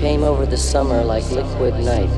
came over the summer like liquid night.